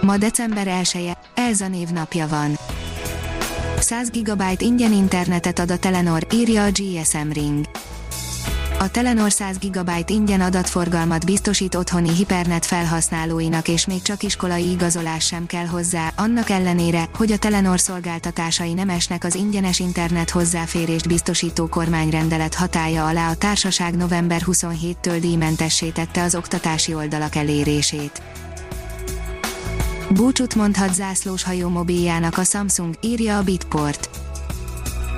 Ma december 1-e, Elza névnapja van. 100 GB ingyen internetet ad a Telenor, írja a GSM Ring. A Telenor 100 GB ingyen adatforgalmat biztosít otthoni hipernet felhasználóinak, és még csak iskolai igazolás sem kell hozzá, annak ellenére, hogy a Telenor szolgáltatásai nem esnek az ingyenes internet hozzáférést biztosító kormányrendelet hatálya alá. A társaság november 27-től díjmentessé tette az oktatási oldalak elérését. Búcsút mondhat zászlós hajó mobiljának a Samsung, írja a Bitport.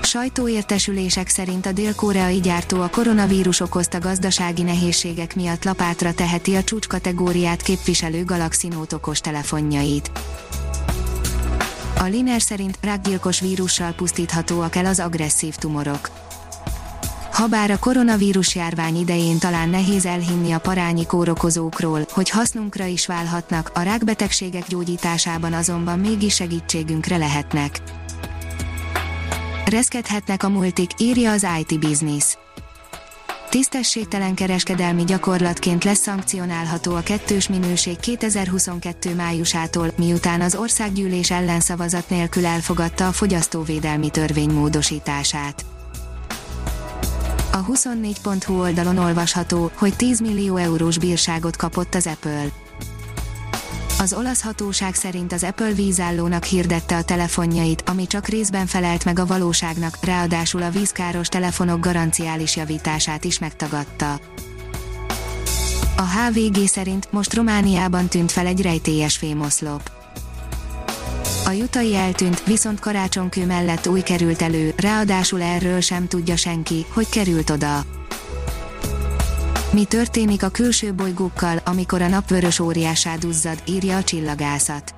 Sajtóértesülések szerint a dél-koreai gyártó a koronavírus okozta gazdasági nehézségek miatt lapátra teheti a csúcskategóriát képviselő Galaxy Note okostelefonjait. A Liner szerint rákgyilkos vírussal pusztíthatóak el az agresszív tumorok. Habár a koronavírus járvány idején talán nehéz elhinni a parányi kórokozókról, hogy hasznunkra is válhatnak, a rákbetegségek gyógyításában azonban mégis segítségünkre lehetnek. Reszkedhetnek a multik, írja az IT Biznisz. Tisztességtelen kereskedelmi gyakorlatként lesz szankcionálható a kettős minőség 2022. májusától, miután az országgyűlés ellenszavazat nélkül elfogadta a fogyasztóvédelmi törvény módosítását. A 24.hu oldalon olvasható, hogy 10 millió eurós bírságot kapott az Apple. Az olasz hatóság szerint az Apple vízállónak hirdette a telefonjait, ami csak részben felelt meg a valóságnak, ráadásul a vízkáros telefonok garanciális javítását is megtagadta. A HVG szerint most Romániában tűnt fel egy rejtélyes fémoszlop. A jutai eltűnt, viszont karácsonkő mellett új került elő, ráadásul erről sem tudja senki, hogy került oda. Mi történik a külső bolygókkal, amikor a nap vörös óriássá duzzad, írja a Csillagászat.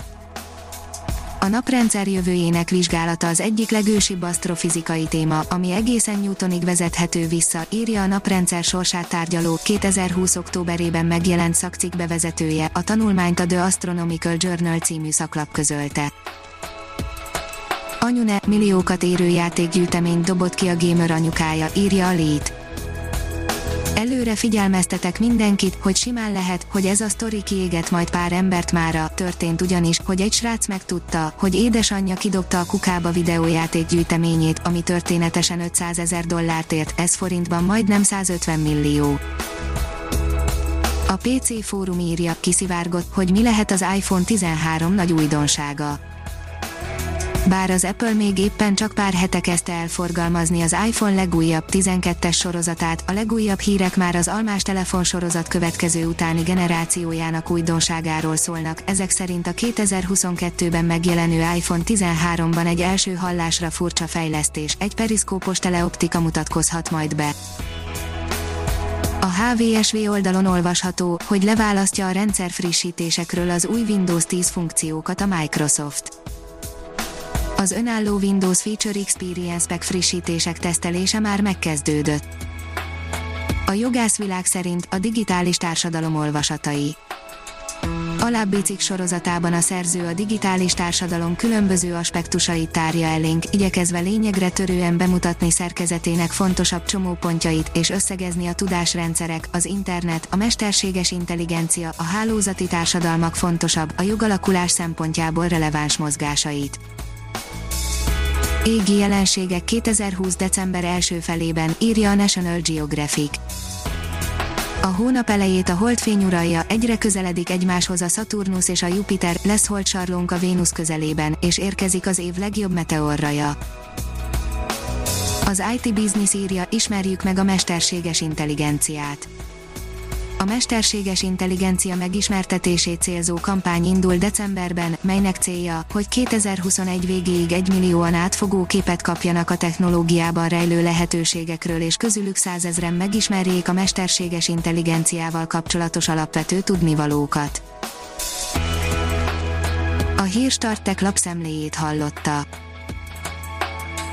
A naprendszer jövőjének vizsgálata az egyik legősibb asztrofizikai téma, ami egészen Newtonig vezethető vissza, írja a Naprendszer sorsát tárgyaló 2020. októberében megjelent szakcikk bevezetője. A tanulmányt a The Astronomical Journal című szaklap közölte. Anyune, milliókat érő játékgyűjteményt dobott ki a gamer anyukája, írja a Lét. Előre figyelmeztetek mindenkit, hogy simán lehet, hogy ez a sztori kiéget majd pár embert mára. Történt ugyanis, hogy egy srác megtudta, hogy édesanyja kidobta a kukába videójáték gyűjteményét, ami történetesen $500,000 ért, ez forintban majdnem 150 millió. A PC fórum írja, kiszivárgott, hogy mi lehet az iPhone 13 nagy újdonsága. Bár az Apple még éppen csak pár hete kezdte elforgalmazni az iPhone legújabb 12-es sorozatát, a legújabb hírek már az almás telefonsorozat következő utáni generációjának újdonságáról szólnak. Ezek szerint a 2022-ben megjelenő iPhone 13-ban egy első hallásra furcsa fejlesztés, egy periszkópos teleoptika mutatkozhat majd be. A HVSV oldalon olvasható, hogy leválasztja a rendszer frissítésekről az új Windows 10 funkciókat a Microsoft. Az önálló Windows Feature Experience Pack frissítések tesztelése már megkezdődött. A jogászvilág szerint a digitális társadalom olvasatai. Alábbi cikk sorozatában a szerző a digitális társadalom különböző aspektusait tárja elénk, igyekezve lényegre törően bemutatni szerkezetének fontosabb csomópontjait és összegezni a tudásrendszerek, az internet, a mesterséges intelligencia, a hálózati társadalmak fontosabb, a jogalakulás szempontjából releváns mozgásait. Égi jelenségek 2020. december első felében, írja a National Geographic. A hónap elejét a holdfény uralja, egyre közeledik egymáshoz a Szaturnusz és a Jupiter, lesz holdsarlónk a Vénusz közelében, és érkezik az év legjobb meteorraja. Az IT Biznisz írja, ismerjük meg a mesterséges intelligenciát. A mesterséges intelligencia megismertetését célzó kampány indul decemberben, melynek célja, hogy 2021 végéig 1 millióan átfogó képet kapjanak a technológiában rejlő lehetőségekről, és közülük 100 000-en megismerjék a mesterséges intelligenciával kapcsolatos alapvető tudnivalókat. A Hírstart Tech lapszemléjét hallotta.